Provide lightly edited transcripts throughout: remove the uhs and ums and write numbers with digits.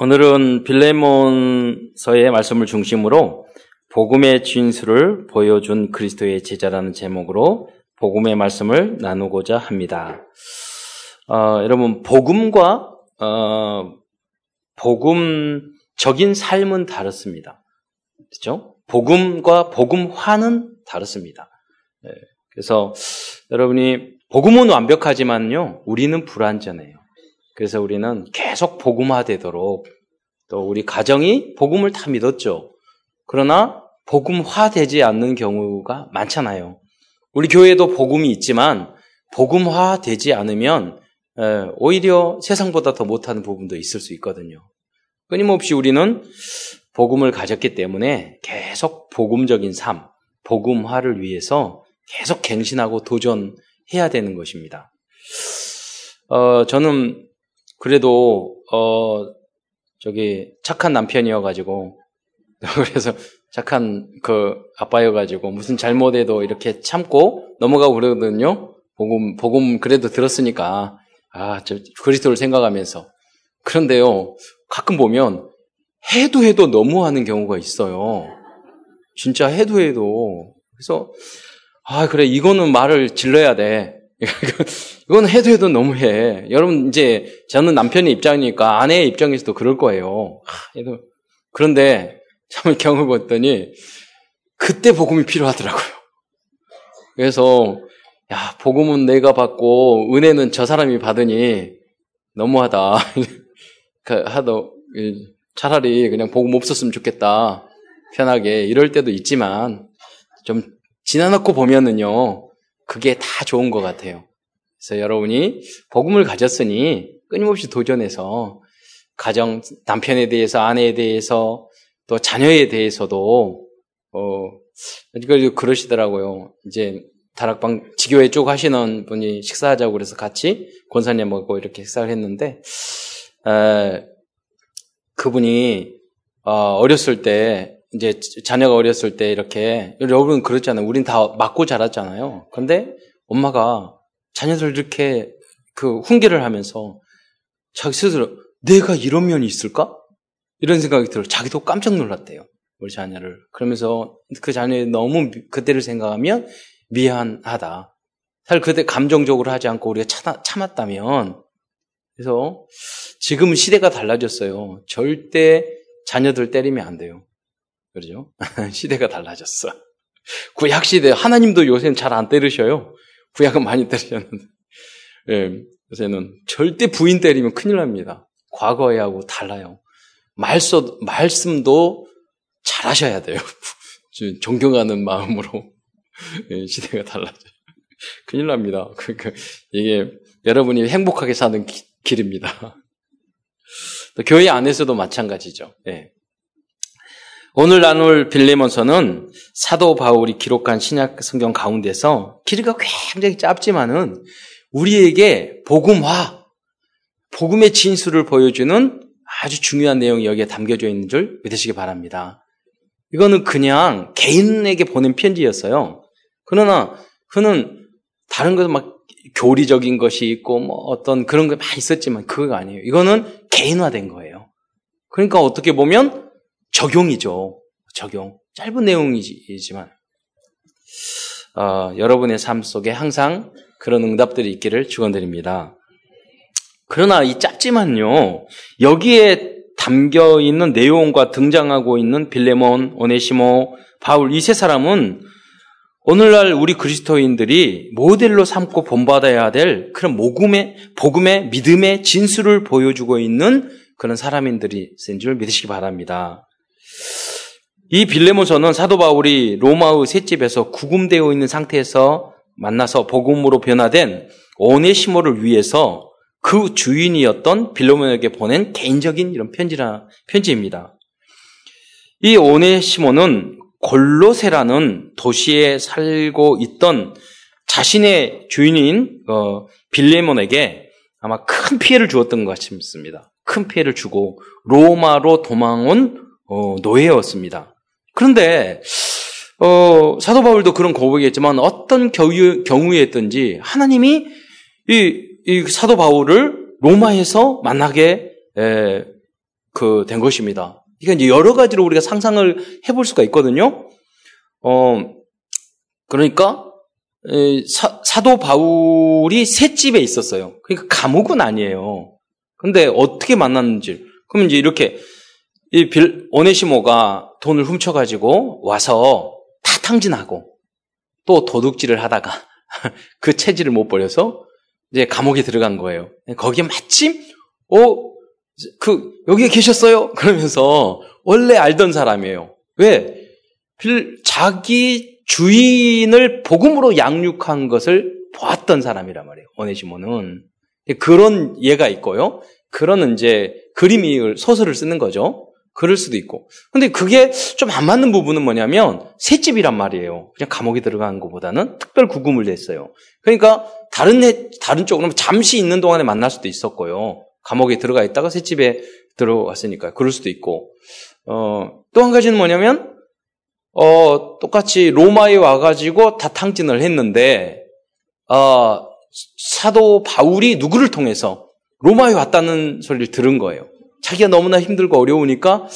오늘은 빌레몬서의 말씀을 중심으로 복음의 진수를 보여준 그리스도의 제자라는 제목으로 복음의 말씀을 나누고자 합니다. 여러분, 복음과 복음적인 삶은 다릅니다. 그렇죠? 복음과 복음화는 다릅니다. 네. 그래서 여러분이 복음은 완벽하지만요, 우리는 불완전해요. 그래서 우리는 계속 복음화되도록, 또 우리 가정이 복음을 다 믿었죠. 그러나 복음화되지 않는 경우가 많잖아요. 우리 교회도 복음이 있지만 복음화되지 않으면 오히려 세상보다 더 못하는 부분도 있을 수 있거든요. 끊임없이 우리는 복음을 가졌기 때문에 계속 복음적인 삶, 복음화를 위해서 계속 갱신하고 도전해야 되는 것입니다. 저는 그래도 착한 남편이어가지고, 그래서 착한 아빠여가지고 무슨 잘못해도 이렇게 참고 넘어가고 그러거든요. 복음 그래도 들었으니까 그리스도를 생각하면서. 그런데요, 가끔 보면 해도 너무하는 경우가 있어요. 진짜 해도. 그래서 그래, 이거는 말을 질러야 돼. 이건 해도 너무해. 여러분, 이제 저는 남편의 입장이니까 아내의 입장에서도 그럴 거예요. 그런데 참 겪어봤더니 그때 복음이 필요하더라고요. 그래서 복음은 내가 받고 은혜는 저 사람이 받으니 너무하다. 차라리 그냥 복음 없었으면 좋겠다, 편하게, 이럴 때도 있지만 좀 지나놓고 보면은요, 그게 다 좋은 것 같아요. 그래서 여러분이 복음을 가졌으니 끊임없이 도전해서 가정, 남편에 대해서, 아내에 대해서, 또 자녀에 대해서도, 그러시더라고요. 이제 다락방, 지교회 쪽 하시는 분이 식사하자고 그래서 같이 권사님하고 이렇게 식사를 했는데, 그분이, 어렸을 때, 이제 자녀가 어렸을 때 이렇게, 여러분 그렇잖아요. 우린 다 맞고 자랐잖아요. 근데 엄마가 자녀들 이렇게 훈계를 하면서 자기 스스로 내가 이런 면이 있을까? 이런 생각이 들어요. 자기도 깜짝 놀랐대요, 우리 자녀를. 그러면서 그 자녀의 너무 그때를 생각하면 미안하다. 사실 그때 감정적으로 하지 않고 우리가 참았다면. 그래서 지금 시대가 달라졌어요. 절대 자녀들 때리면 안 돼요. 그렇죠? 시대가 달라졌어. 구약시대, 하나님도 요새는 잘 안 때리셔요. 구약은 많이 때리셨는데. 예, 요새는 절대 부인 때리면 큰일 납니다. 과거에 하고 달라요. 말씀도 잘 하셔야 돼요. 존경하는 마음으로. 예, 시대가 달라져요. 큰일 납니다. 그러니까 이게 여러분이 행복하게 사는 길입니다. 또 교회 안에서도 마찬가지죠. 예. 오늘 나눌 빌레몬서는 사도 바울이 기록한 신약 성경 가운데서 길이가 굉장히 짧지만은 우리에게 복음화, 복음의 진수를 보여주는 아주 중요한 내용이 여기에 담겨져 있는 줄 믿으시기 바랍니다. 이거는 그냥 개인에게 보낸 편지였어요. 그러나 그는 다른 것은 막 교리적인 것이 있고 뭐 어떤 그런 게 많이 있었지만 그거 아니에요. 이거는 개인화된 거예요. 그러니까 어떻게 보면 적용이죠. 적용. 짧은 내용이지만 여러분의 삶 속에 항상 그런 응답들이 있기를 축원드립니다. 그러나 이 짧지만요, 여기에 담겨있는 내용과 등장하고 있는 빌레몬, 오네시모, 바울, 이 세 사람은 오늘날 우리 그리스도인들이 모델로 삼고 본받아야 될 그런 복음의 믿음의 진수를 보여주고 있는 그런 사람인들이 쓴 줄 믿으시기 바랍니다. 이 빌레몬서는 사도 바울이 로마의 셋집에서 구금되어 있는 상태에서 만나서 복음으로 변화된 오네시모를 위해서 그 주인이었던 빌레몬에게 보낸 개인적인 이런 편지입니다. 이 오네시모는 골로새라는 도시에 살고 있던 자신의 주인인 빌레몬에게 아마 큰 피해를 주었던 것 같습니다. 큰 피해를 주고 로마로 도망온 노예였습니다. 그런데 사도 바울도 그런 고백했지만 어떤 경우였든지 하나님이 이 사도 바울을 로마에서 만나게 된 것입니다. 그러니까 이제 여러 가지로 우리가 상상을 해볼 수가 있거든요. 그러니까 사도 바울이 셋집에 있었어요. 그러니까 감옥은 아니에요. 근데 어떻게 만났는지. 그럼 이제 이렇게 이 오네시모가 돈을 훔쳐가지고 와서 다 탕진하고 또 도둑질을 하다가 그 체질을 못 버려서 이제 감옥에 들어간 거예요. 거기에 마침 여기에 계셨어요? 그러면서 원래 알던 사람이에요. 왜? 자기 주인을 복음으로 양육한 것을 보았던 사람이란 말이에요. 오네시모는. 그런 예가 있고요. 그런 이제 그림이 소설을 쓰는 거죠. 그럴 수도 있고. 근데 그게 좀 안 맞는 부분은 뭐냐면 새집이란 말이에요. 그냥 감옥에 들어간 것보다는 특별 구금을 냈어요. 그러니까 다른 쪽으로 잠시 있는 동안에 만날 수도 있었고요. 감옥에 들어가 있다가 새집에 들어왔으니까요. 그럴 수도 있고. 또 한 가지는 뭐냐면 똑같이 로마에 와가지고 다 탕진을 했는데 사도 바울이 누구를 통해서 로마에 왔다는 소리를 들은 거예요. 자기가 너무나 힘들고 어려우니까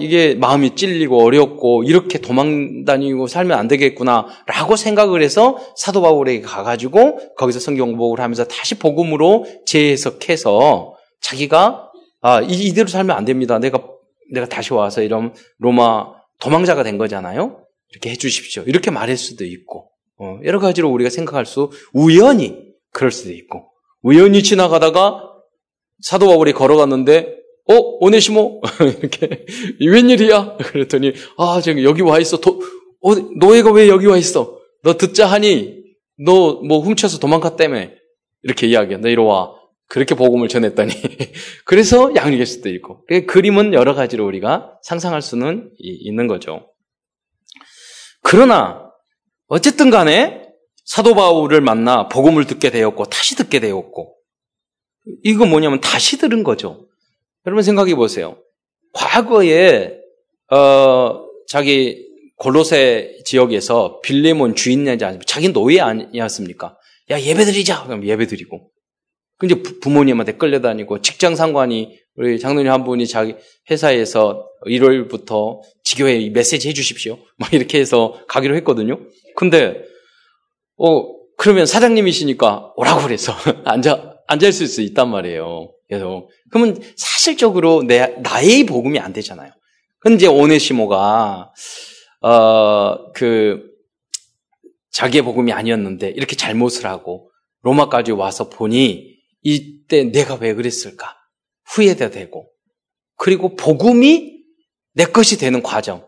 이게 마음이 찔리고 어렵고 이렇게 도망다니고 살면 안 되겠구나라고 생각을 해서 사도 바울에게 가가지고 거기서 성경 공부를 하면서 다시 복음으로 재해석해서 자기가 이대로 살면 안 됩니다. 내가 다시 와서 이런 로마 도망자가 된 거잖아요. 이렇게 해주십시오. 이렇게 말할 수도 있고 여러 가지로 우리가 생각할 수 우연히 그럴 수도 있고 우연히 지나가다가 사도 바울이 걸어갔는데 오네시모 이렇게 웬일이야? 그랬더니 지금 여기 와 있어. 너희가 왜 여기 와 있어? 너 듣자 하니 너 뭐 훔쳐서 도망갔다며 이렇게 이야기해. 너 이리 와. 그렇게 복음을 전했다니. 그래서 양육일 수도 있고. 그림은 여러 가지로 우리가 상상할 수는 있는 거죠. 그러나 어쨌든 간에 사도 바울을 만나 복음을 듣게 되었고 다시 듣게 되었고 이거 뭐냐면 다시 들은 거죠. 여러분 생각해 보세요. 과거에 자기 골로새 지역에서 빌레몬 주인이지 않습니까? 자기 노예 아니었습니까? 야 예배드리자. 그럼 예배드리고. 근데 부모님한테 끌려다니고 직장 상관이 우리 장로님 한 분이 자기 회사에서 일요일부터 지교회에 메시지 해주십시오. 막 이렇게 해서 가기로 했거든요. 근데 그러면 사장님이시니까 오라고 그래서 앉아 있을 수 있단 말이에요. 그래서 그러면 사실적으로 나의 복음이 안 되잖아요. 근데 이제 오네시모가 자기의 복음이 아니었는데 이렇게 잘못을 하고 로마까지 와서 보니 이때 내가 왜 그랬을까? 후회가 되고 그리고 복음이 내 것이 되는 과정.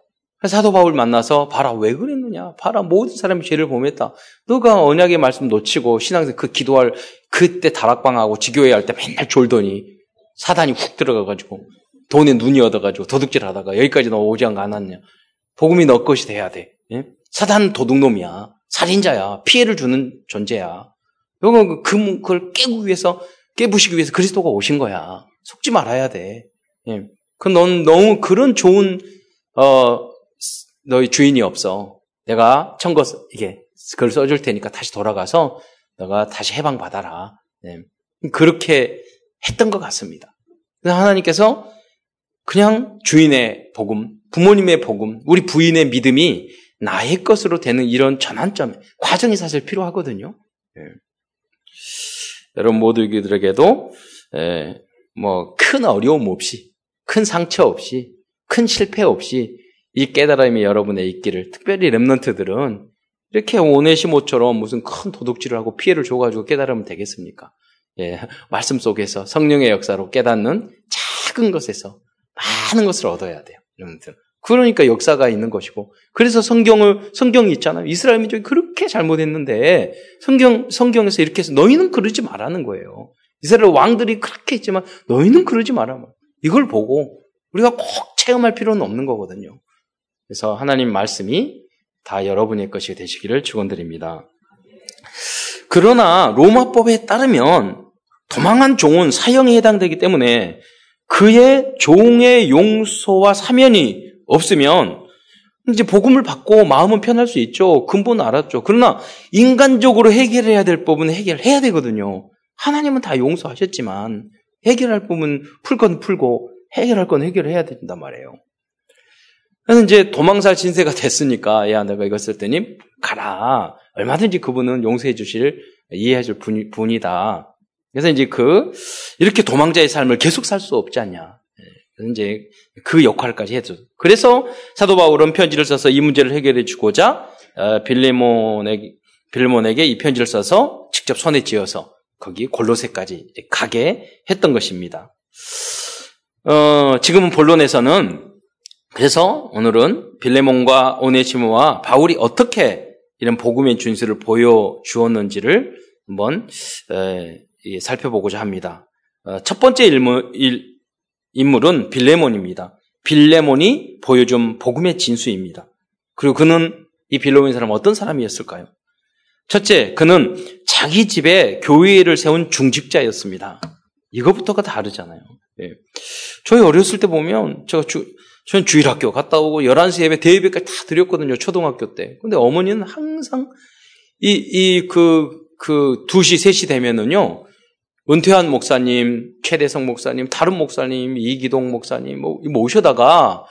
사도 바울 만나서 봐라 왜 그랬느냐? 봐라 모든 사람이 죄를 범했다. 너가 언약의 말씀 놓치고 신앙에서 기도할 그때 다락방하고 지교회 할 때 맨날 졸더니 사단이 훅 들어가가지고 돈에 눈이 얻어가지고 도둑질하다가 여기까지 너 오지 않았냐? 복음이 너 것이 돼야 돼. 예? 사단은 도둑놈이야, 살인자야, 피해를 주는 존재야. 이건 그걸 깨부시기 위해서 그리스도가 오신 거야. 속지 말아야 돼. 예. 넌 너무 그런 좋은 너희 주인이 없어. 내가 청거 그걸 써줄 테니까 다시 돌아가서 너가 다시 해방 받아라. 예. 그렇게 했던 것 같습니다. 그래서 하나님께서 그냥 주인의 복음, 부모님의 복음, 우리 부인의 믿음이 나의 것으로 되는 이런 전환점 과정이 사실 필요하거든요. 예. 여러분 모두들에게도 큰 어려움 없이, 큰 상처 없이, 큰 실패 없이 이 깨달음이 여러분의 있기를. 특별히 렘넌트들은 이렇게 오네시모처럼 무슨 큰 도둑질을 하고 피해를 줘가지고 깨달으면 되겠습니까? 예, 말씀 속에서 성령의 역사로 깨닫는 작은 것에서 많은 것을 얻어야 돼요, 여러분들. 그러니까 역사가 있는 것이고, 그래서 성경이 있잖아요. 이스라엘 민족이 그렇게 잘못했는데 성경에서 이렇게 해서 너희는 그러지 말라는 거예요. 이스라엘 왕들이 그렇게 했지만 너희는 그러지 말아라. 이걸 보고 우리가 꼭 체험할 필요는 없는 거거든요. 그래서 하나님 말씀이 다 여러분의 것이 되시기를 축원드립니다. 그러나 로마법에 따르면 도망한 종은 사형에 해당되기 때문에 그의 종의 용서와 사면이 없으면 이제 복음을 받고 마음은 편할 수 있죠. 근본은 알았죠. 그러나 인간적으로 해결해야 될 부분은 해결해야 되거든요. 하나님은 다 용서하셨지만 해결할 부분은 풀건 풀고 해결할 건 해결을 해야 된단 말이에요. 그래서 이제 도망살 신세가 됐으니까, 야, 내가 이것을 때니 가라. 얼마든지 그분은 용서해 주실, 이해해 줄 분이다. 그래서 이제 이렇게 도망자의 삶을 계속 살 수 없지 않냐. 그래서 이제 그 역할까지 해줘. 그래서 사도 바울은 편지를 써서 이 문제를 해결해 주고자 빌레몬에게 이 편지를 써서 직접 손에 쥐어서 거기 골로새까지 가게 했던 것입니다. 지금은 본론에서는 그래서 오늘은 빌레몬과 오네시모와 바울이 어떻게 이런 복음의 준수를 보여주었는지를 한번 살펴보고자 합니다. 첫 번째 인물은 빌레몬입니다. 빌레몬이 보여준 복음의 진수입니다. 그리고 그는 이 빌레몬 사람은 어떤 사람이었을까요? 첫째, 그는 자기 집에 교회를 세운 중직자였습니다. 이것부터가 다르잖아요. 예. 저희 어렸을 때 보면 저는 주일학교 갔다 오고 11시 예배, 대예배까지 다 드렸거든요. 초등학교 때. 근데 어머니는 항상 그 2시, 3시 되면은요. 은퇴한 목사님, 최대성 목사님, 다른 목사님, 이기동 목사님 뭐 모셔다가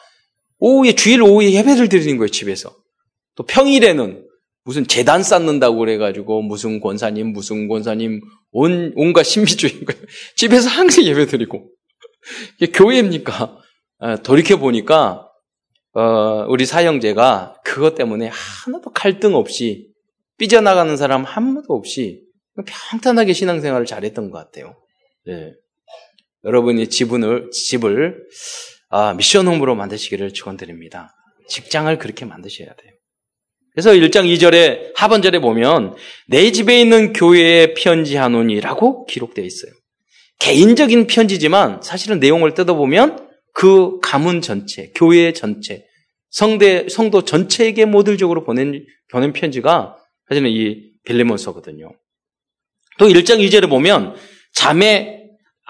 주일 오후에 예배를 드리는 거예요, 집에서. 또 평일에는 무슨 재단 쌓는다고 그래가지고 무슨 권사님 온갖 신비주의인 거예요. 집에서 항상 예배 드리고. 이게 교회입니까? 돌이켜보니까 우리 사형제가 그것 때문에 하나도 갈등 없이 삐져나가는 사람 한마도 없이 평탄하게 신앙생활을 잘했던 것 같아요. 네. 여러분이 집을 미션홈으로 만드시기를 추천드립니다. 직장을 그렇게 만드셔야 돼요. 그래서 1장 2절에 하반절에 보면 내 집에 있는 교회에 편지하노니라고 기록되어 있어요. 개인적인 편지지만 사실은 내용을 뜯어보면 그 가문 전체, 교회 전체, 성도 전체에게 모델적으로 보낸 편지가 사실은 이 빌레몬서거든요. 또 1장 2절에 보면 자매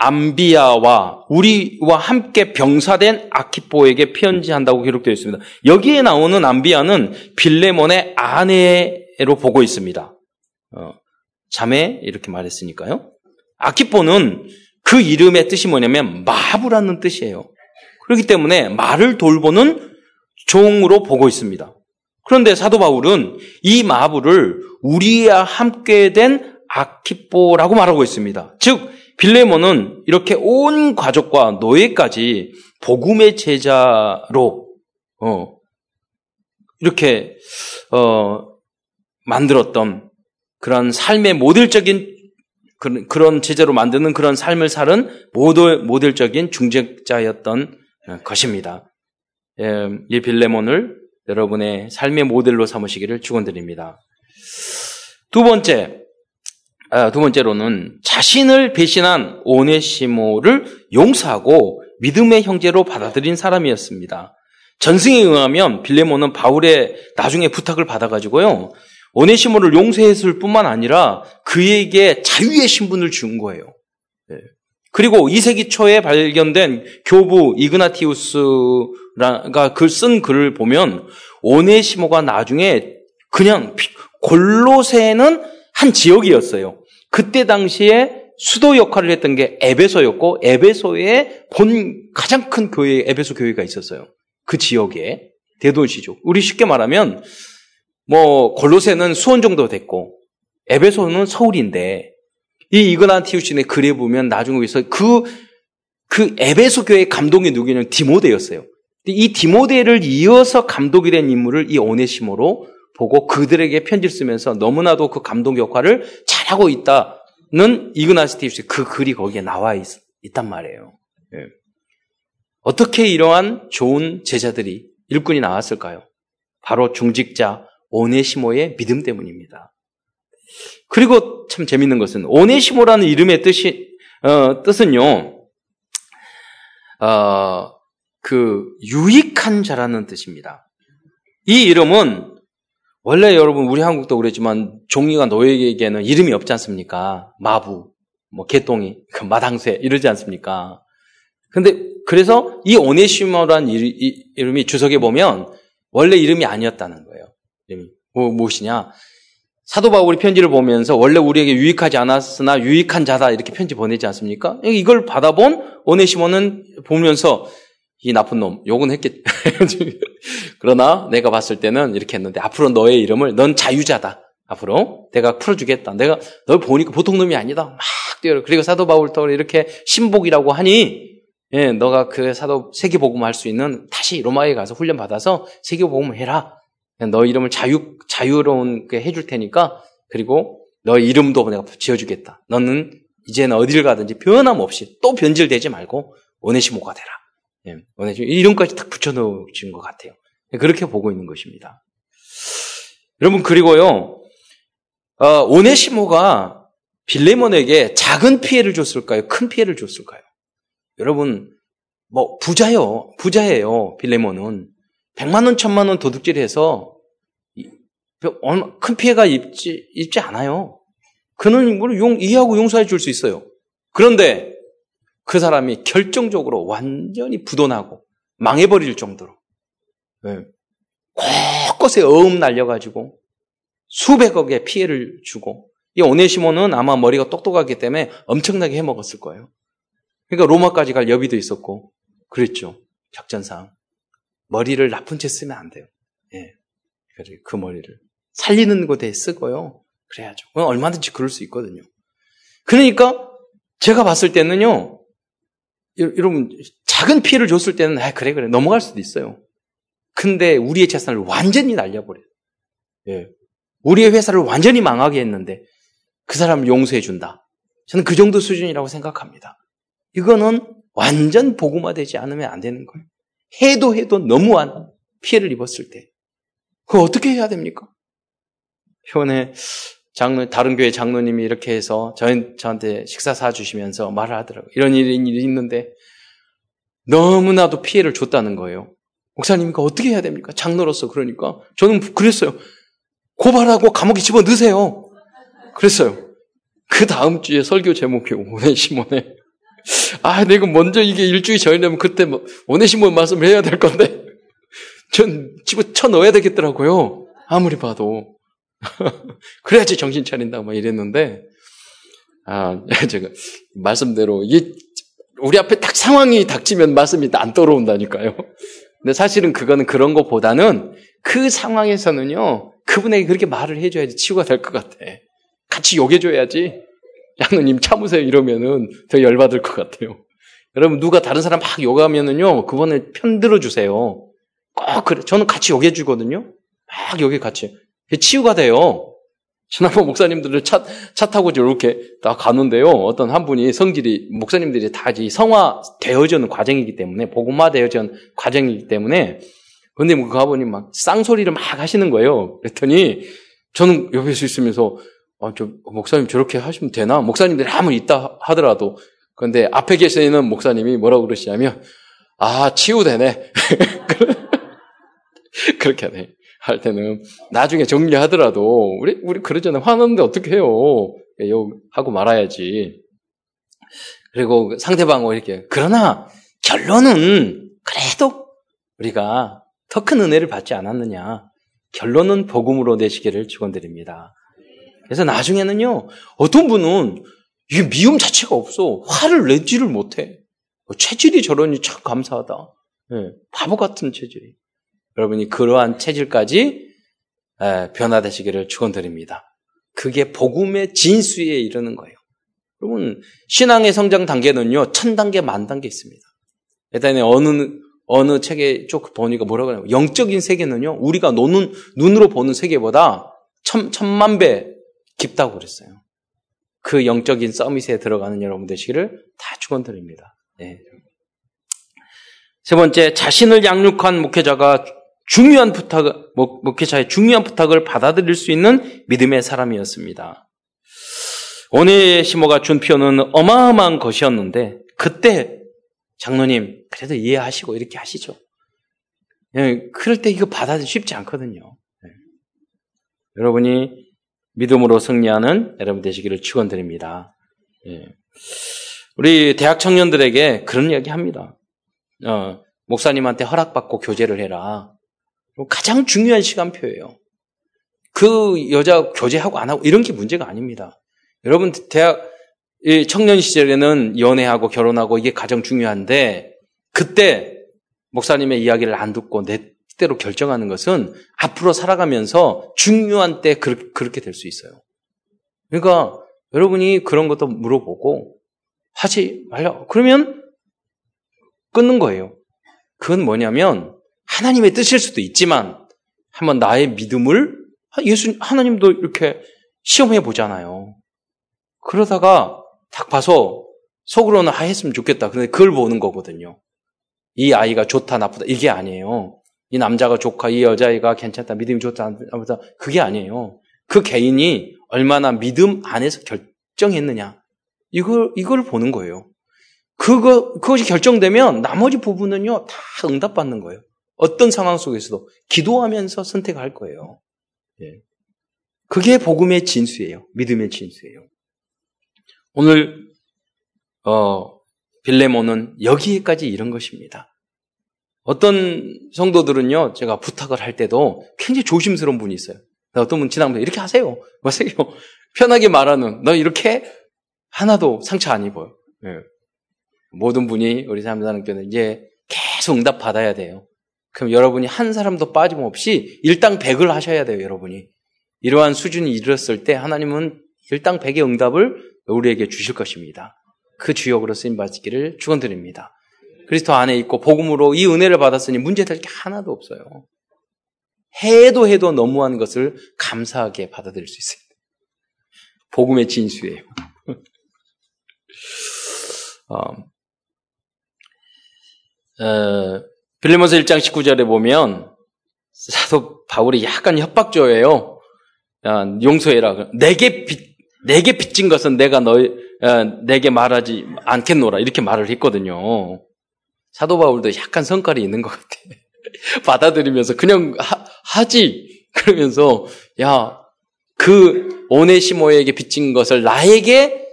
암비아와 우리와 함께 병사된 아키포에게 편지한다고 기록되어 있습니다. 여기에 나오는 암비아는 빌레몬의 아내로 보고 있습니다. 자매 이렇게 말했으니까요. 아키포는 그 이름의 뜻이 뭐냐면 마부라는 뜻이에요. 그렇기 때문에 말을 돌보는 종으로 보고 있습니다. 그런데 사도 바울은 이 마부를 우리와 함께 된 아키뽀라고 말하고 있습니다. 즉 빌레몬은 이렇게 온 가족과 노예까지 복음의 제자로 이렇게 만들었던 그런 삶의 모델적인 그런 제자로 만드는 그런 삶을 사는 모델적인 중직자였던 것입니다. 이 빌레몬을 여러분의 삶의 모델로 삼으시기를 축원드립니다. 두 번째로는 자신을 배신한 오네시모를 용서하고 믿음의 형제로 받아들인 사람이었습니다. 전승에 의하면 빌레몬은 바울의 나중에 부탁을 받아가지고요. 오네시모를 용서했을 뿐만 아니라 그에게 자유의 신분을 준 거예요. 그리고 2세기 초에 발견된 교부 이그나티우스가 쓴 글을 보면 오네시모가 나중에 그냥 골로새는 한 지역이었어요. 그때 당시에 수도 역할을 했던 게 에베소였고 에베소의 가장 큰 교회 에베소 교회가 있었어요. 그 지역에 대도시죠. 우리 쉽게 말하면 골로새는 수원 정도 됐고 에베소는 서울인데 이 이그나티우스의 글에 보면 나중에 그 에베소 교회의 감독이 누구냐면 디모데였어요. 이 디모데를 이어서 감독이 된 인물을 이 오네시모로 보고 그들에게 편지를 쓰면서 너무나도 그 감독 역할을 잘하고 있다는 이그나티우스의 그 글이 거기에 나와 있단 말이에요. 예. 어떻게 이러한 좋은 제자들이 일꾼이 나왔을까요? 바로 중직자 오네시모의 믿음 때문입니다. 그리고 참 재밌는 것은 오네시모라는 이름의 뜻은요, 유익한 자라는 뜻입니다. 이 이름은 원래 여러분 우리 한국도 그랬지만 종이가 노예에게는 이름이 없지 않습니까? 마부, 개똥이, 마당쇠 이러지 않습니까? 근데 그래서 이 오네시모라는 이름이 주석에 보면 원래 이름이 아니었다는 거예요. 무엇이냐? 사도 바울이 편지를 보면서 원래 우리에게 유익하지 않았으나 유익한 자다 이렇게 편지 보내지 않습니까? 이걸 받아본 오네시모는 보면서 이 나쁜 놈, 욕은 했겠지. 그러나 내가 봤을 때는 이렇게 했는데 앞으로 너의 이름을 넌 자유자다. 앞으로 내가 풀어주겠다. 내가 널 보니까 보통 놈이 아니다. 막 뛰어라. 그리고 사도 바울 또 이렇게 신복이라고 하니 예, 너가 그 사도 세계복음을 할 수 있는 다시 로마에 가서 훈련 받아서 세계복음을 해라. 너 이름을 자유롭게 해줄 테니까 그리고 너 이름도 내가 지어주겠다. 너는 이제는 어디를 가든지 변함없이 또 변질되지 말고 오네시모가 되라. 예, 오네시모 이름까지 딱 붙여놓으신 것 같아요. 그렇게 보고 있는 것입니다. 여러분 그리고요 오네시모가 빌레몬에게 작은 피해를 줬을까요? 큰 피해를 줬을까요? 여러분 뭐 부자예요 빌레몬은 100만 원, 1000만 원 도둑질해서 큰 피해가 입지 않아요. 그는 이해하고 용서해 줄 수 있어요. 그런데 그 사람이 결정적으로 완전히 부도나고 망해버릴 정도로 곳곳에 어음 날려가지고 수백억의 피해를 주고 이 오네시모는 아마 머리가 똑똑하기 때문에 엄청나게 해먹었을 거예요. 그러니까 로마까지 갈 여비도 있었고 그랬죠. 작전상. 머리를 나쁜 채 쓰면 안 돼요. 예. 그래서 그 머리를 살리는 곳에 쓰고요. 그래야죠. 얼마든지 그럴 수 있거든요. 그러니까 제가 봤을 때는요. 여러분 작은 피해를 줬을 때는 그래 넘어갈 수도 있어요. 근데 우리의 재산을 완전히 날려버려요. 예. 우리의 회사를 완전히 망하게 했는데 그 사람 용서해 준다. 저는 그 정도 수준이라고 생각합니다. 이거는 완전 복음화되지 않으면 안 되는 거예요. 해도 너무한 피해를 입었을 때 그거 어떻게 해야 됩니까? 이번에 다른 교회 장로님이 이렇게 해서 저한테 식사 사주시면서 말을 하더라고요. 이런 일이 있는데 너무나도 피해를 줬다는 거예요. 목사님 이거 어떻게 해야 됩니까? 장로로서 그러니까 저는 그랬어요. 고발하고 감옥에 집어넣으세요. 그랬어요. 그 다음 주에 설교 제목이 오네시모네. 내가 먼저 이게 일주일 전이라면 그때 오네시모 말씀을 해야 될 건데 전 집어넣어야 되겠더라고요. 아무리 봐도 그래야지 정신 차린다 막 이랬는데 제가 말씀대로 이게 우리 앞에 딱 상황이 닥치면 말씀이 안 떠오른다니까요. 근데 사실은 그거는 그런 것보다는 그 상황에서는요 그분에게 그렇게 말을 해줘야지 치유가 될 것 같아. 같이 욕해줘야지. 장로님 참으세요 이러면은 더 열받을 것 같아요. 여러분 누가 다른 사람 막 욕하면은요 그분을 편들어 주세요. 꼭 그래. 저는 같이 욕해 주거든요. 막 여기 같이 치유가 돼요. 지난번 목사님들을 차 타고 이렇게 다 가는데요. 어떤 한 분이 목사님들이 다 성화 되어지는 과정이기 때문에 복음화 되어지는 과정이기 때문에 근데 그 아버님 막 쌍소리를 막 하시는 거예요. 그랬더니 저는 옆에서 있으면서 목사님 저렇게 하시면 되나? 목사님들이 아무리 있다 하더라도. 그런데 앞에 계시는 목사님이 뭐라고 그러시냐면, 치유되네. 그렇게 하네. 할 때는 나중에 정리하더라도, 우리 그러잖아요. 화났는데 어떻게 해요? 욕하고 말아야지. 그리고 상대방하고 이렇게. 그러나 결론은 그래도 우리가 더 큰 은혜를 받지 않았느냐. 결론은 복음으로 내시기를 축원드립니다. 그래서 나중에는요, 어떤 분은 이 미움 자체가 없어. 화를 내지를 못해. 체질이 저러니 참 감사하다. 예, 바보 같은 체질이. 여러분이 그러한 체질까지 변화되시기를 축원드립니다. 그게 복음의 진수에 이르는 거예요. 여러분, 신앙의 성장 단계는요, 1000단계, 10,000단계 있습니다. 일단은 어느 책에 쭉 보니까 뭐라고 하냐면, 영적인 세계는요, 우리가 눈으로 보는 세계보다 1000만 배, 깊다고 그랬어요. 그 영적인 서밋에 들어가는 여러분 되시기를 다 축원드립니다. 네. 세 번째, 자신을 양육한 목회자가 목회자의 중요한 부탁을 받아들일 수 있는 믿음의 사람이었습니다. 오네시모가 준 표현은 어마어마한 것이었는데 그때 장로님 그래도 이해하시고 이렇게 하시죠. 네, 그럴 때 이거 받아들이기 쉽지 않거든요. 네. 여러분이 믿음으로 승리하는 여러분 되시기를 축원드립니다. 예. 우리 대학 청년들에게 그런 이야기 합니다. 목사님한테 허락받고 교제를 해라. 가장 중요한 시간표예요. 그 여자 교제하고 안 하고 이런 게 문제가 아닙니다. 여러분 대학 청년 시절에는 연애하고 결혼하고 이게 가장 중요한데 그때 목사님의 이야기를 안 듣고 내 때로 결정하는 것은 앞으로 살아가면서 중요한 때 그렇게 될 수 있어요. 그러니까 여러분이 그런 것도 물어보고 하지 말라. 그러면 끊는 거예요. 그건 뭐냐면 하나님의 뜻일 수도 있지만 한번 나의 믿음을 하나님도 이렇게 시험해 보잖아요. 그러다가 딱 봐서 속으로는 했으면 좋겠다. 그런데 그걸 보는 거거든요. 이 아이가 좋다 나쁘다 이게 아니에요. 이 남자가 좋다 이 여자애가 괜찮다 믿음이 좋다 나쁘다 그게 아니에요. 그 개인이 얼마나 믿음 안에서 결정했느냐 이걸 보는 거예요. 그것이 결정되면 나머지 부분은요 다 응답받는 거예요. 어떤 상황 속에서도 기도하면서 선택할 거예요. 예, 그게 복음의 진수예요. 믿음의 진수예요. 오늘 빌레몬은 여기까지 이런 것입니다. 어떤 성도들은요 제가 부탁을 할 때도 굉장히 조심스러운 분이 있어요. 어떤 분 지나가면서 이렇게 하세요. 마세요. 편하게 말하는 너 이렇게 하나도 상처 안 입어요. 예. 모든 분이 우리 사람들한테는 이제 계속 응답 받아야 돼요. 그럼 여러분이 한 사람도 빠짐없이 일당백을 하셔야 돼요. 여러분이 이러한 수준이 이르렀을 때 하나님은 일당백의 응답을 우리에게 주실 것입니다. 그 주역으로 쓰임받기를 축원드립니다. 그리스도 안에 있고 복음으로 이 은혜를 받았으니 문제될 게 하나도 없어요. 해도 너무한 것을 감사하게 받아들일 수 있습니다. 복음의 진수예요. 빌레몬서 1장 19절에 보면 사도 바울이 약간 협박조예요. 용서해라. 내게 빚진 것은 내가 내게 말하지 않겠노라. 이렇게 말을 했거든요. 사도 바울도 약간 성깔이 있는 것 같아. 받아들이면서 그냥 하지. 그러면서 그 오네시모에게 빚진 것을 나에게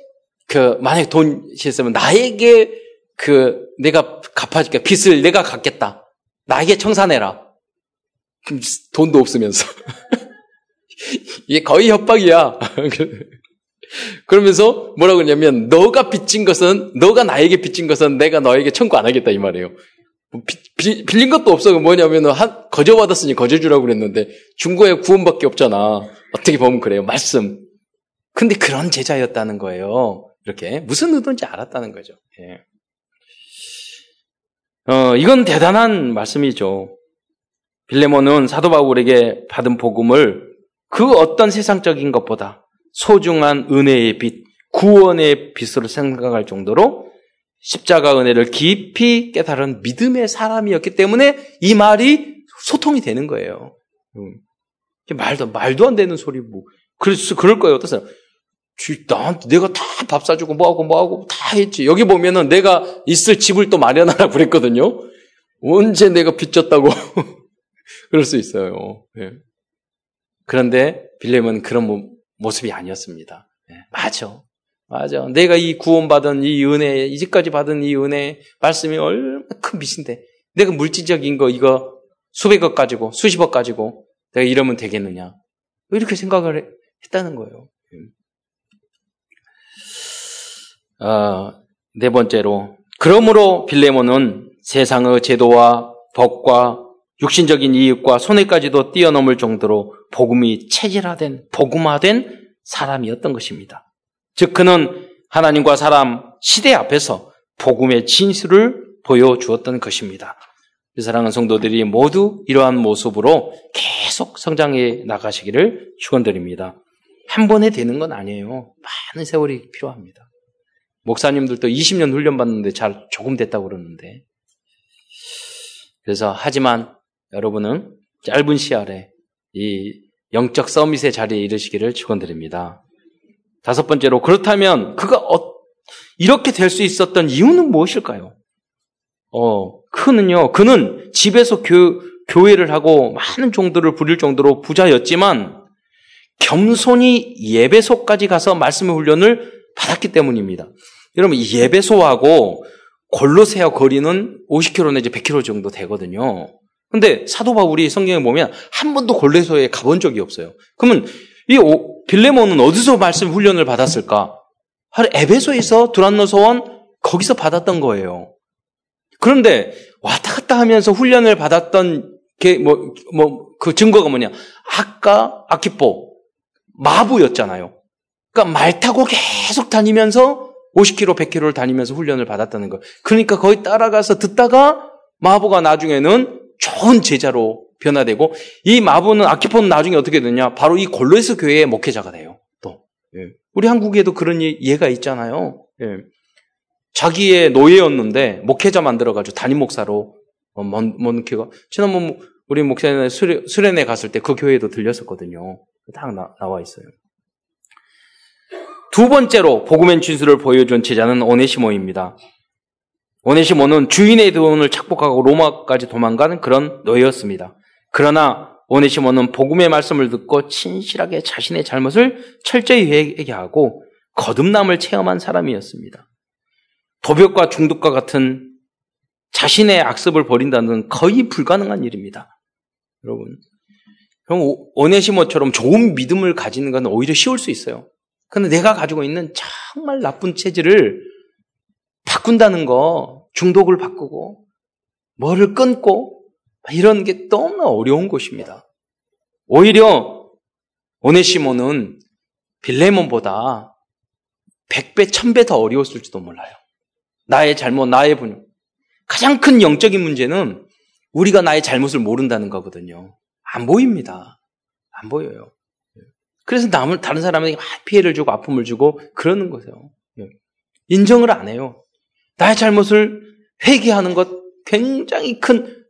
만약에 돈이 있으면 나에게 내가 갚아줄게. 빚을 내가 갚겠다. 나에게 청산해라. 돈도 없으면서. 이게 거의 협박이야. 그러면서 뭐라고 그러냐면 너가 나에게 빚진 것은 내가 너에게 청구 안 하겠다 이 말이에요. 빌린 것도 없어. 뭐냐면 거저 받았으니 거저 주라고 그랬는데 중고에 구원밖에 없잖아. 어떻게 보면 그래요. 말씀. 근데 그런 제자였다는 거예요. 이렇게 무슨 의도인지 알았다는 거죠. 예. 이건 대단한 말씀이죠. 빌레몬은 사도 바울에게 받은 복음을 그 어떤 세상적인 것보다 소중한 은혜의 빛, 구원의 빛으로 생각할 정도로 십자가 은혜를 깊이 깨달은 믿음의 사람이었기 때문에 이 말이 소통이 되는 거예요. 말도 안 되는 소리 뭐. 그래서 그럴 거예요. 어떠세요? 나한테 내가 다 밥 사주고 뭐하고 다 했지. 여기 보면은 내가 있을 집을 또 마련하라고 그랬거든요. 언제 내가 빚졌다고. 그럴 수 있어요. 예. 그런데 빌레몬은 그런 모습이 아니었습니다. 예. 맞아. 내가 이 구원받은 이 은혜, 이제까지 받은 이 은혜 말씀이 얼마나 큰 빛인데 내가 물질적인 거 이거 수백억 가지고 수십억 가지고 내가 이러면 되겠느냐. 이렇게 생각을 했다는 거예요. 네 번째로, 그러므로 빌레몬은 세상의 제도와 법과 육신적인 이익과 손해까지도 뛰어넘을 정도로 복음이 체질화된, 복음화된 사람이었던 것입니다. 즉 그는 하나님과 사람, 시대 앞에서 복음의 진수를 보여주었던 것입니다. 사랑하는 성도들이 모두 이러한 모습으로 계속 성장해 나가시기를 축원드립니다. 한 번에 되는 건 아니에요. 많은 세월이 필요합니다. 목사님들도 20년 훈련받는데 조금 됐다고 그러는데. 그래서 하지만 여러분은 짧은 시야에 이 영적 서밋의 자리에 이르시기를 축원드립니다. 다섯 번째로, 그렇다면 그가 이렇게 될 수 있었던 이유는 무엇일까요? 그는 집에서 교회를 하고 많은 종들을 부릴 정도로 부자였지만 겸손히 에베소까지 가서 말씀의 훈련을 받았기 때문입니다. 여러분, 에베소하고 골로새와 거리는 50km 내지 100km 정도 되거든요. 근데 사도 바울이 성경에 보면 한 번도 골로새에 가본 적이 없어요. 그러면 이 빌레몬은 어디서 말씀 훈련을 받았을까? 에베소에서 두란노서원 거기서 받았던 거예요. 그런데 왔다 갔다 하면서 훈련을 받았던 게 그 증거가 뭐냐? 아까 아키포 마부였잖아요. 그러니까 말 타고 계속 다니면서 50km, 100km를 다니면서 훈련을 받았다는 거예요. 그러니까 거의 따라가서 듣다가 마부가 나중에는 좋은 제자로 변화되고, 이 마부는 아키포는 나중에 어떻게 되냐? 바로 이 골로새 교회의 목회자가 돼요. 또 우리 한국에도 그런 예가 있잖아요. 자기의 노예였는데 목회자 만들어가지고 담임 목사로 목회가. 지난번 우리 목사님 수련회 갔을 때 그 교회도 들렸었거든요. 딱 나와 있어요. 두 번째로 복음의 진수를 보여준 제자는 오네시모입니다. 오네시모는 주인의 돈을 착복하고 로마까지 도망간 그런 노예였습니다. 그러나 오네시모는 복음의 말씀을 듣고 진실하게 자신의 잘못을 철저히 회개하고 거듭남을 체험한 사람이었습니다. 도벽과 중독과 같은 자신의 악습을 버린다는 거의 불가능한 일입니다. 여러분, 오네시모처럼 좋은 믿음을 가지는 건 오히려 쉬울 수 있어요. 그런데 내가 가지고 있는 정말 나쁜 체질을 바꾼다는 거, 중독을 바꾸고 뭐를 끊고 이런 게 너무나 어려운 것입니다. 오히려 오네시모는 빌레몬보다 100배, 1000배 더 어려웠을지도 몰라요. 나의 잘못, 나의 분열. 가장 큰 영적인 문제는 우리가 나의 잘못을 모른다는 거거든요. 안 보입니다. 안 보여요. 그래서 남을, 다른 사람에게 피해를 주고 아픔을 주고 그러는 거죠. 인정을 안 해요. 나의 잘못을 회개하는 것 굉장히 큰,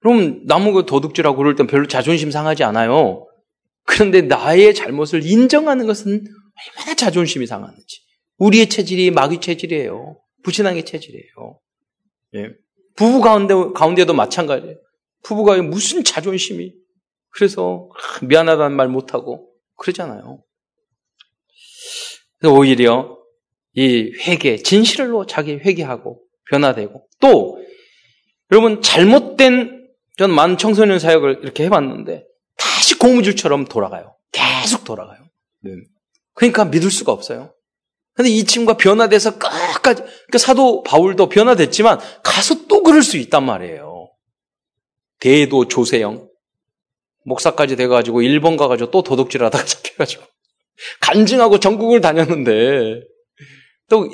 그럼 남은 도둑질하고 그럴 땐 별로 자존심 상하지 않아요. 그런데 나의 잘못을 인정하는 것은 얼마나 자존심이 상하는지. 우리의 체질이 마귀 체질이에요. 부신앙의 체질이에요. 예. 부부 가운데도 마찬가지예요. 부부가 무슨 자존심이. 그래서 미안하다는 말 못하고 그러잖아요. 그래서 오히려 이 회개, 진실로 자기 회개하고 변화되고, 또 여러분 잘못된, 전 많은 청소년 사역을 이렇게 해봤는데 다시 고무줄처럼 돌아가요. 계속 돌아가요. 그러니까 믿을 수가 없어요. 근데 이 친구가 변화돼서 끝까지, 그러니까 사도 바울도 변화됐지만 가서 또 그럴 수 있단 말이에요. 대도 조세영 목사까지 돼가지고 일본 가가지고 또 도둑질하다가 잡혀가지고 간증하고 전국을 다녔는데, 또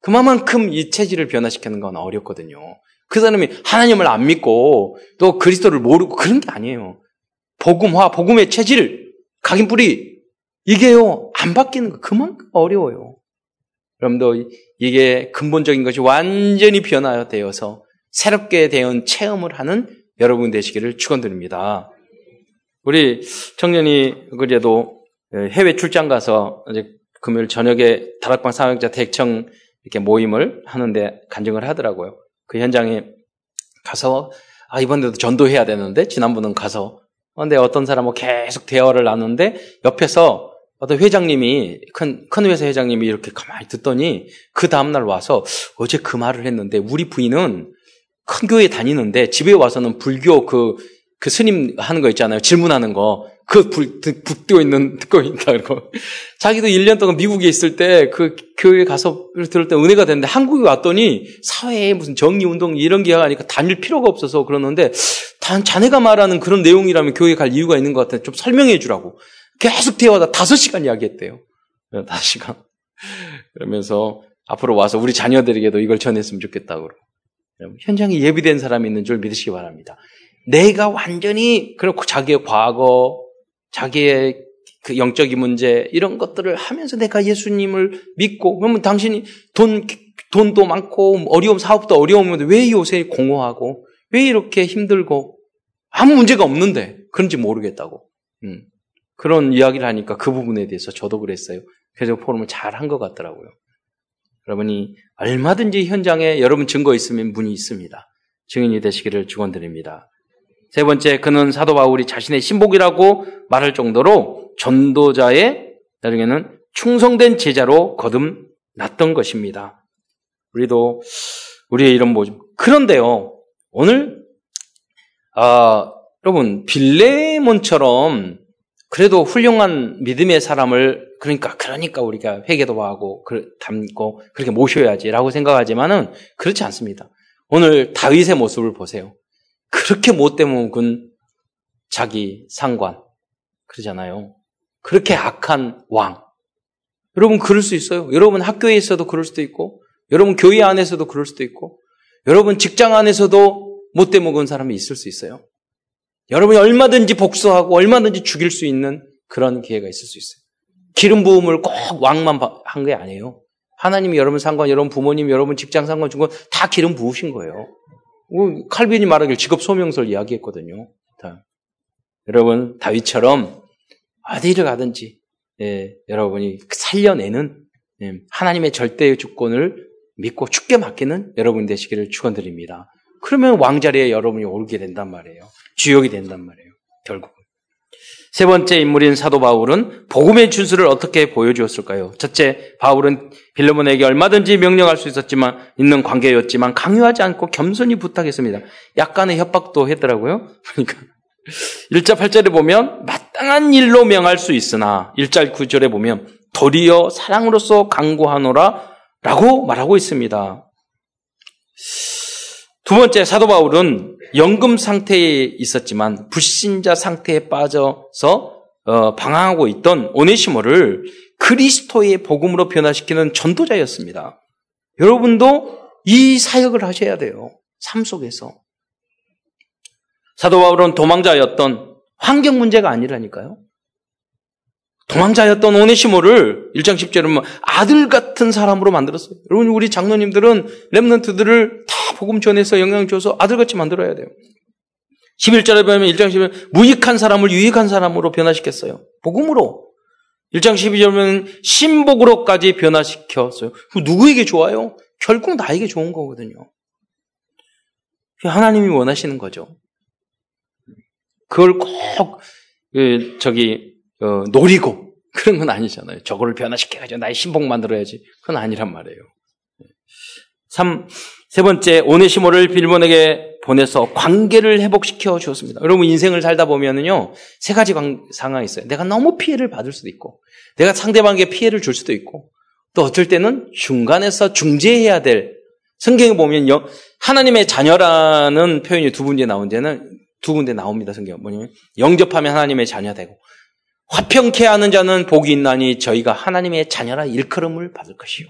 그만큼 이 체질을 변화시키는 건 어렵거든요. 그 사람이 하나님을 안 믿고 또 그리스도를 모르고 그런 게 아니에요. 복음화, 복음의 체질, 각인 뿌리, 이게요 안 바뀌는 거, 그만큼 어려워요. 여러분도 이게 근본적인 것이 완전히 변화되어서 새롭게 된 체험을 하는 여러분 되시기를 축원드립니다. 우리 청년이 그래도 해외 출장 가서 이제 금요일 저녁에 다락방 사역자 대청 이렇게 모임을 하는데 간증을 하더라고요. 그 현장에 가서 이번에도 전도해야 되는데 지난번은 가서, 근데 어떤 사람하고 계속 대화를 나누는데 옆에서 어떤 회장님이, 큰 회사 회장님이 이렇게 가만히 듣더니 그 다음날 와서 어제 그 말을 했는데, 우리 부인은 큰 교회 다니는데 집에 와서는 불교 그 스님 하는 거 있잖아요. 질문하는 거. 그 듣고 있다. 그러고. 자기도 1년 동안 미국에 있을 때 그 교회 가서 들을 때 은혜가 됐는데 한국에 왔더니 사회에 무슨 정리운동 이런 게 하니까 다닐 필요가 없어서 그러는데, 단 자네가 말하는 그런 내용이라면 교회 갈 이유가 있는 것 같아서 좀 설명해 주라고. 계속 대화하다 5시간 이야기했대요. 5시간. 그러면서 앞으로 와서 우리 자녀들에게도 이걸 전했으면 좋겠다고. 현장에 예비된 사람이 있는 줄 믿으시기 바랍니다. 내가 완전히 그렇고 자기의 과거, 자기의 그 영적인 문제 이런 것들을 하면서 내가 예수님을 믿고, 그러면 당신이 돈도 많고 어려움, 사업도 어려우면 왜 요새 공허하고 왜 이렇게 힘들고 아무 문제가 없는데 그런지 모르겠다고 그런 이야기를 하니까 그 부분에 대해서 저도 그랬어요. 그래서 포럼을 잘 한 것 같더라고요. 여러분이 얼마든지 현장에 여러분 증거 있으면 문이 있습니다. 증인이 되시기를 축원드립니다. 세 번째, 그는 사도 바울이 자신의 신복이라고 말할 정도로 전도자의 나중에는 충성된 제자로 거듭났던 것입니다. 우리도 우리의 이름 뭐죠? 그런데요, 오늘 여러분, 빌레몬처럼 그래도 훌륭한 믿음의 사람을 그러니까 우리가 회개도 하고 담고 그렇게 모셔야지라고 생각하지만은 그렇지 않습니다. 오늘 다윗의 모습을 보세요. 그렇게 못돼 먹은 자기 상관 그러잖아요. 그렇게 악한 왕. 여러분 그럴 수 있어요. 여러분 학교에 있어도 그럴 수도 있고, 여러분 교회 안에서도 그럴 수도 있고, 여러분 직장 안에서도 못돼 먹은 사람이 있을 수 있어요. 여러분이 얼마든지 복수하고 얼마든지 죽일 수 있는 그런 기회가 있을 수 있어요. 기름 부음을 꼭 왕만 한 게 아니에요. 하나님이 여러분 상관, 여러분 부모님, 여러분 직장 상관 준 건 다 기름 부으신 거예요. 칼빈이 말하길 직업 소명서를 이야기했거든요. 다. 여러분 다윗처럼 어디를 가든지 여러분이 살려내는 하나님의 절대의 주권을 믿고 주께 맡기는 여러분 되시기를 축원드립니다. 그러면 왕자리에 여러분이 오르게 된단 말이에요. 주역이 된단 말이에요. 결국은. 세 번째 인물인 사도 바울은 복음의 준수를 어떻게 보여주었을까요? 첫째, 바울은 빌레몬에게 얼마든지 명령할 수 있는 관계였지만 강요하지 않고 겸손히 부탁했습니다. 약간의 협박도 했더라고요. 그러니까 1자 8절에 보면 마땅한 일로 명할 수 있으나 1자 9절에 보면 도리어 사랑으로서 강구하노라 라고 말하고 있습니다. 두 번째, 사도 바울은 연금 상태에 있었지만 불신자 상태에 빠져서 방황하고 있던 오네시모를 그리스도의 복음으로 변화시키는 전도자였습니다. 여러분도 이 사역을 하셔야 돼요. 삶 속에서. 사도 바울은 도망자였던 환경 문제가 아니라니까요. 도망자였던 오네시모를 1장 10절은 아들 같은 사람으로 만들었어요. 여러분 우리 장로님들은 렘넌트들을 다 복음 전해서 영향 줘서 아들같이 만들어야 돼요. 11절에 보면 1장 10절에 무익한 사람을 유익한 사람으로 변화시켰어요. 복음으로. 1장 12절은 신복으로까지 변화시켰어요. 누구에게 좋아요? 결국 나에게 좋은 거거든요. 하나님이 원하시는 거죠. 그걸 꼭 노리고 그런 건 아니잖아요. 저거를 변화시켜가지고 나의 신복 만들어야지. 그건 아니란 말이에요. 세 번째, 오네시모를 빌레몬에게 보내서 관계를 회복시켜 주었습니다. 여러분 인생을 살다 보면은요 세 가지 상황이 있어요. 내가 너무 피해를 받을 수도 있고, 내가 상대방에게 피해를 줄 수도 있고, 또 어쩔 때는 중간에서 중재해야 될, 성경에 보면 하나님의 자녀라는 표현이 두 군데 나옵니다. 성경 뭐냐면 영접하면 하나님의 자녀 되고, 화평케 하는 자는 복이 있나니 저희가 하나님의 자녀라 일컬음을 받을 것이요.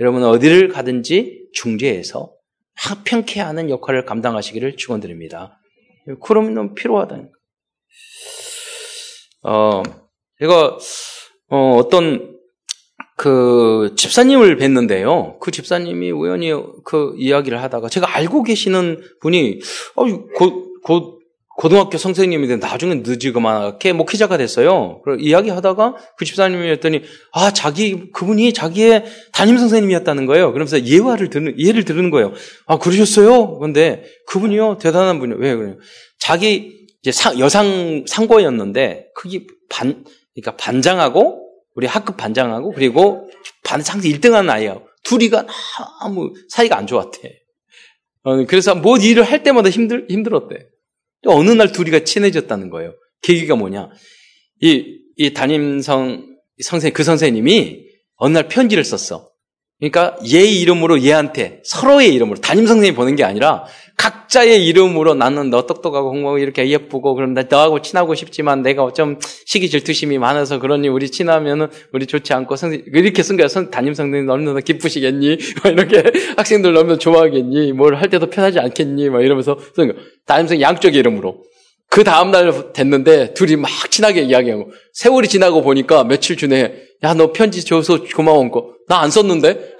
여러분 어디를 가든지 중재해서 화평케 하는 역할을 감당하시기를 축원드립니다. 그러면 필요하다니까. 제가 어떤 그 집사님을 뵀는데요. 그 집사님이 우연히 그 이야기를 하다가 제가 알고 계시는 분이 곧 고등학교 선생님인데 나중에 늦지그만하게 목회자가 됐어요. 이야기하다가 그 집사님이 했더니 그분이 자기의 담임 선생님이었다는 거예요. 그러면서 예를 들은 거예요. 그러셨어요? 근데 그분이요 대단한 분이요. 왜 그래요? 자기 이제 여상 상고였는데 그게 반장하고 우리 학급 반장하고 그리고 반 상대 1등한 아이하고 둘이가 너무 사이가 안 좋았대. 그래서 일을 할 때마다 힘들었대. 어느 날 둘이가 친해졌다는 거예요. 계기가 뭐냐? 이 그 선생님이 어느 날 편지를 썼어. 그러니까 얘의 이름으로 얘한테, 서로의 이름으로, 담임 선생님이 보낸 게 아니라 각자의 이름으로 나는 너 똑똑하고 공부하고 이렇게 예쁘고 그럼 너하고 친하고 싶지만 내가 어쩜 시기 질투심이 많아서 그러니 우리 친하면은 우리 좋지 않고 이렇게 쓴 거야. 담임 선생님 너무나 기쁘시겠니? 막 이렇게 학생들 너무나 좋아하겠니? 뭘 할 때도 편하지 않겠니? 막 이러면서 쓴 거. 담임 선생님 양쪽의 이름으로. 그 다음날 됐는데 둘이 막 친하게 이야기하고 세월이 지나고 보니까 며칠 전에 너 편지 줘서 고마운 거. 나 안 썼는데?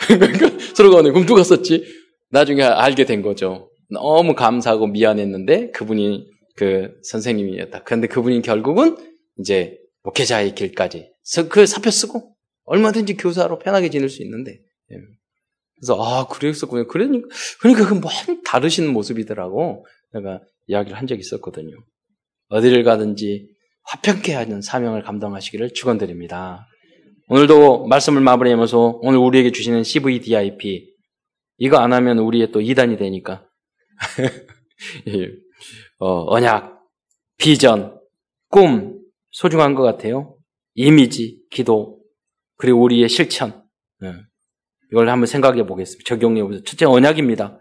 서로가 그럼 누가 썼지? 나중에 알게 된 거죠. 너무 감사하고 미안했는데 그분이 그 선생님이었다. 그런데 그분이 결국은 이제 목회자의 길까지 그 사표 쓰고 얼마든지 교사로 편하게 지낼 수 있는데. 그래서 그랬었군요. 그러니까 그 다르신 모습이더라고. 내가 이야기를 한 적이 있었거든요. 어디를 가든지 화평케 하는 사명을 감당하시기를 축원드립니다. 오늘도 말씀을 마무리하면서 오늘 우리에게 주시는 CVDIP 이거 안 하면 우리의 또 이단이 되니까 언약, 비전, 꿈, 소중한 것 같아요. 이미지, 기도, 그리고 우리의 실천. 이걸 한번 생각해 보겠습니다. 적용해 보세요. 첫째, 언약입니다.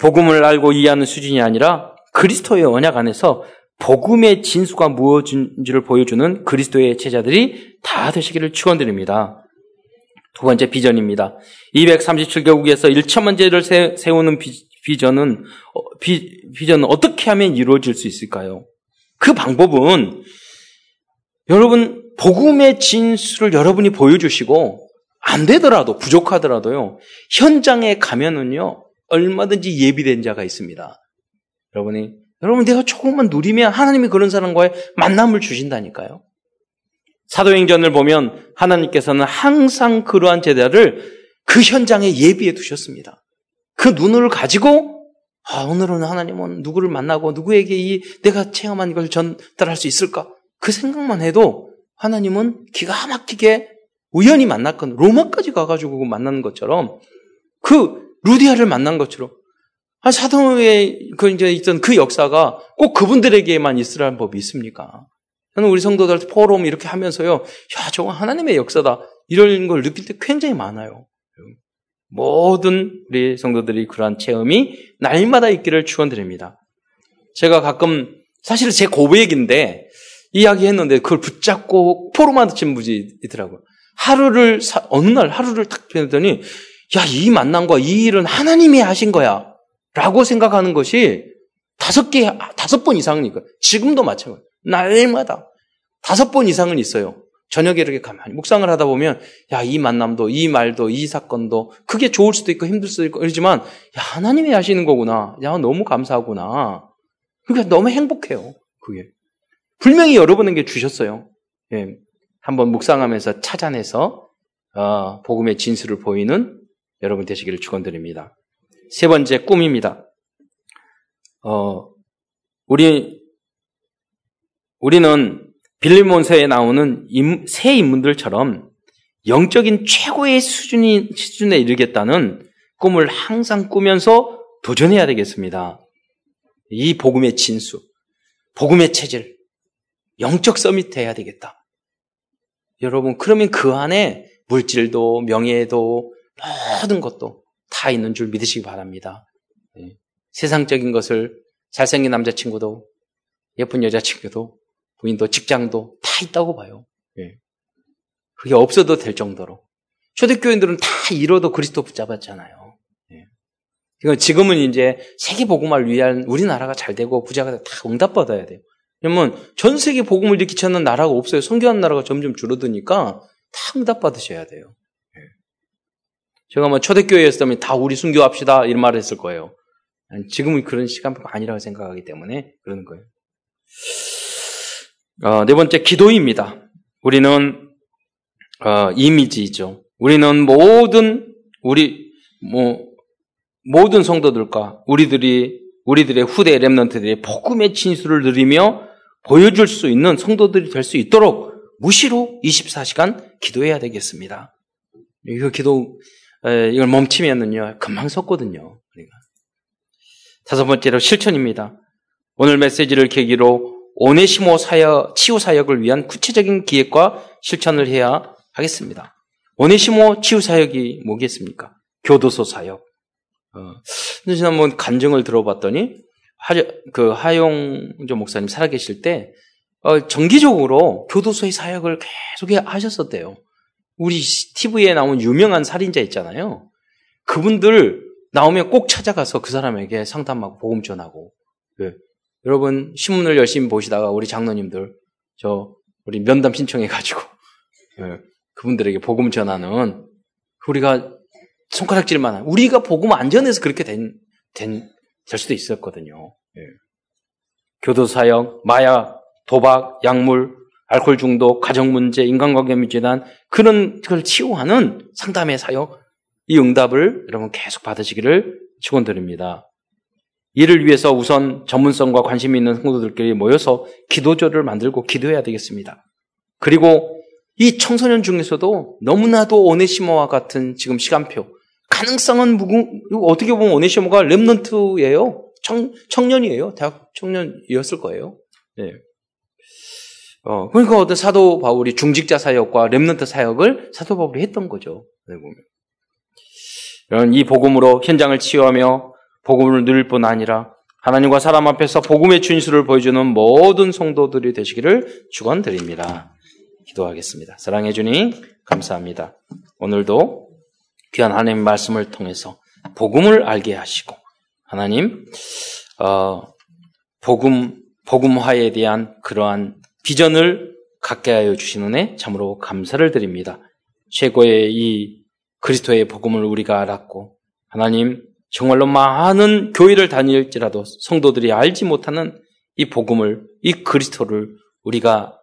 복음을 알고 이해하는 수준이 아니라 그리스도의 언약 안에서 복음의 진수가 무엇인지를 보여주는 그리스도의 제자들이 다 되시기를 축원드립니다. 두 번째, 비전입니다. 237개국에서 1천만 제를 세우는 비전은 어떻게 하면 이루어질 수 있을까요? 그 방법은 여러분 복음의 진수를 여러분이 보여주시고 안 되더라도 부족하더라도요. 현장에 가면은요. 얼마든지 예비된 자가 있습니다. 여러분 내가 조금만 누리면 하나님이 그런 사람과의 만남을 주신다니까요. 사도행전을 보면 하나님께서는 항상 그러한 제자를 그 현장에 예비해 두셨습니다. 그 눈을 가지고 오늘은 하나님은 누구를 만나고 누구에게 내가 체험한 걸 전달할 수 있을까? 그 생각만 해도 하나님은 기가 막히게 우연히 만났건 로마까지 가가지고 만난 것처럼 그 루디아를 만난 것처럼 사도에 있던 그 역사가 꼭 그분들에게만 있으라는 법이 있습니까? 저는 우리 성도들한테 포럼 이렇게 하면서요, 저거 하나님의 역사다. 이런 걸 느낄 때 굉장히 많아요. 모든 우리 성도들이 그러한 체험이 날마다 있기를 축원드립니다. 제가 가끔 사실 제 고백인데 이야기했는데 그걸 붙잡고 포럼하는 친구들이 있더라고요. 어느 날 하루를 딱 뵈더니 이 만남과 이 일은 하나님이 하신 거야. 라고 생각하는 것이 5번 이상이니까. 지금도 마찬가지. 날마다 5번 이상은 있어요. 저녁에 이렇게 가만히 묵상을 하다 보면, 이 만남도, 이 말도, 이 사건도, 그게 좋을 수도 있고 힘들 수도 있고, 그러지만, 하나님이 하시는 거구나. 너무 감사하구나. 그러니까 너무 행복해요. 그게. 분명히 여러분에게 주셨어요. 예. 한번 묵상하면서 찾아내서, 복음의 진수를 보이는 여러분 되시기를 축원드립니다. 세 번째, 꿈입니다. 우리는 빌레몬서에 나오는 새 인물들처럼 영적인 최고의 수준에 이르겠다는 꿈을 항상 꾸면서 도전해야 되겠습니다. 이 복음의 진수, 복음의 체질, 영적 서밋 해야 되겠다. 여러분, 그러면 그 안에 물질도 명예도 모든 것도 다 있는 줄 믿으시기 바랍니다. 세상적인 것을 잘생긴 남자친구도 예쁜 여자친구도 부인도 직장도 다 있다고 봐요. 그게 없어도 될 정도로. 초대교인들은 다 잃어도 그리스도 붙잡았잖아요. 그러니까 지금은 이제 세계 복음화를 위한 우리나라가 잘 되고 부자가 다 응답받아야 돼요. 왜냐면 전 세계 복음을 일으키지 않는 나라가 없어요. 선교하는 나라가 점점 줄어드니까 다 응답받으셔야 돼요. 제가 아마 초대교회였으면 다 우리 순교합시다 이런 말을 했을 거예요. 지금은 그런 시간표가 아니라고 생각하기 때문에 그러는 거예요. 네 번째, 기도입니다. 우리는 이미지죠. 우리는 모든 성도들과 우리들의 후대 렘넌트들의 복음의 진수를 누리며 보여줄 수 있는 성도들이 될 수 있도록 무시로 24시간 기도해야 되겠습니다. 이걸 멈추면은요 금방 섰거든요. 그러니까. 다섯 번째로 실천입니다. 오늘 메시지를 계기로 오네시모 치유 사역을 위한 구체적인 기획과 실천을 해야 하겠습니다. 오네시모 치유 사역이 뭐겠습니까? 교도소 사역. 지난번 간증을 들어봤더니 하용조 목사님 살아계실 때 정기적으로 교도소의 사역을 계속 하셨었대요. 우리 TV에 나온 유명한 살인자 있잖아요. 그분들 나오면 꼭 찾아가서 그 사람에게 상담하고 복음 전하고. 네. 여러분 신문을 열심히 보시다가 우리 장로님들 우리 면담 신청해가지고 그분들에게 복음 전하는 우리가 손가락질만 우리가 복음 안 전해서 그렇게 될 수도 있었거든요. 예. 교도사역, 마약, 도박, 약물, 알코올 중독, 가정 문제, 인간관계 문제난 그런 걸 치유하는 상담의 사역, 이 응답을 여러분 계속 받으시기를 축원드립니다. 이를 위해서 우선 전문성과 관심이 있는 성도들끼리 모여서 기도조를 만들고 기도해야 되겠습니다. 그리고 이 청소년 중에서도 너무나도 오네시모와 같은 지금 시간표, 가능성은 어떻게 보면 오네시모가 렘넌트예요. 청년이에요. 대학 청년이었을 거예요. 네. 그러니까 어떤 사도 바울이 중직자 사역과 렘넌트 사역을 사도 바울이 했던 거죠. 네, 보면. 이 복음으로 현장을 치유하며 복음을 누릴 뿐 아니라 하나님과 사람 앞에서 복음의 진수를 보여주는 모든 성도들이 되시기를 축원드립니다. 기도하겠습니다. 사랑해 주님 감사합니다. 오늘도 귀한 하나님의 말씀을 통해서 복음을 알게 하시고 하나님 복음화에 대한 그러한 비전을 갖게 하여 주신 은혜 참으로 감사를 드립니다. 최고의 이 그리스도의 복음을 우리가 알았고 하나님 정말로 많은 교회를 다닐지라도 성도들이 알지 못하는 이 복음을 이 그리스도를 우리가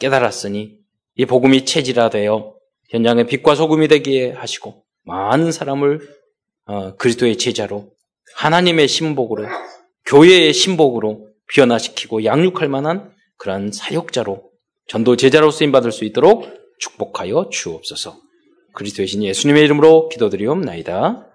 깨달았으니 이 복음이 체질화되어 현장의 빛과 소금이 되게 하시고 많은 사람을 그리스도의 제자로 하나님의 신복으로 교회의 신복으로 변화시키고 양육할 만한 그런 사역자로 전도 제자로 쓰임받을 수 있도록 축복하여 주옵소서. 그리스도의 신 예수님의 이름으로 기도드리옵나이다.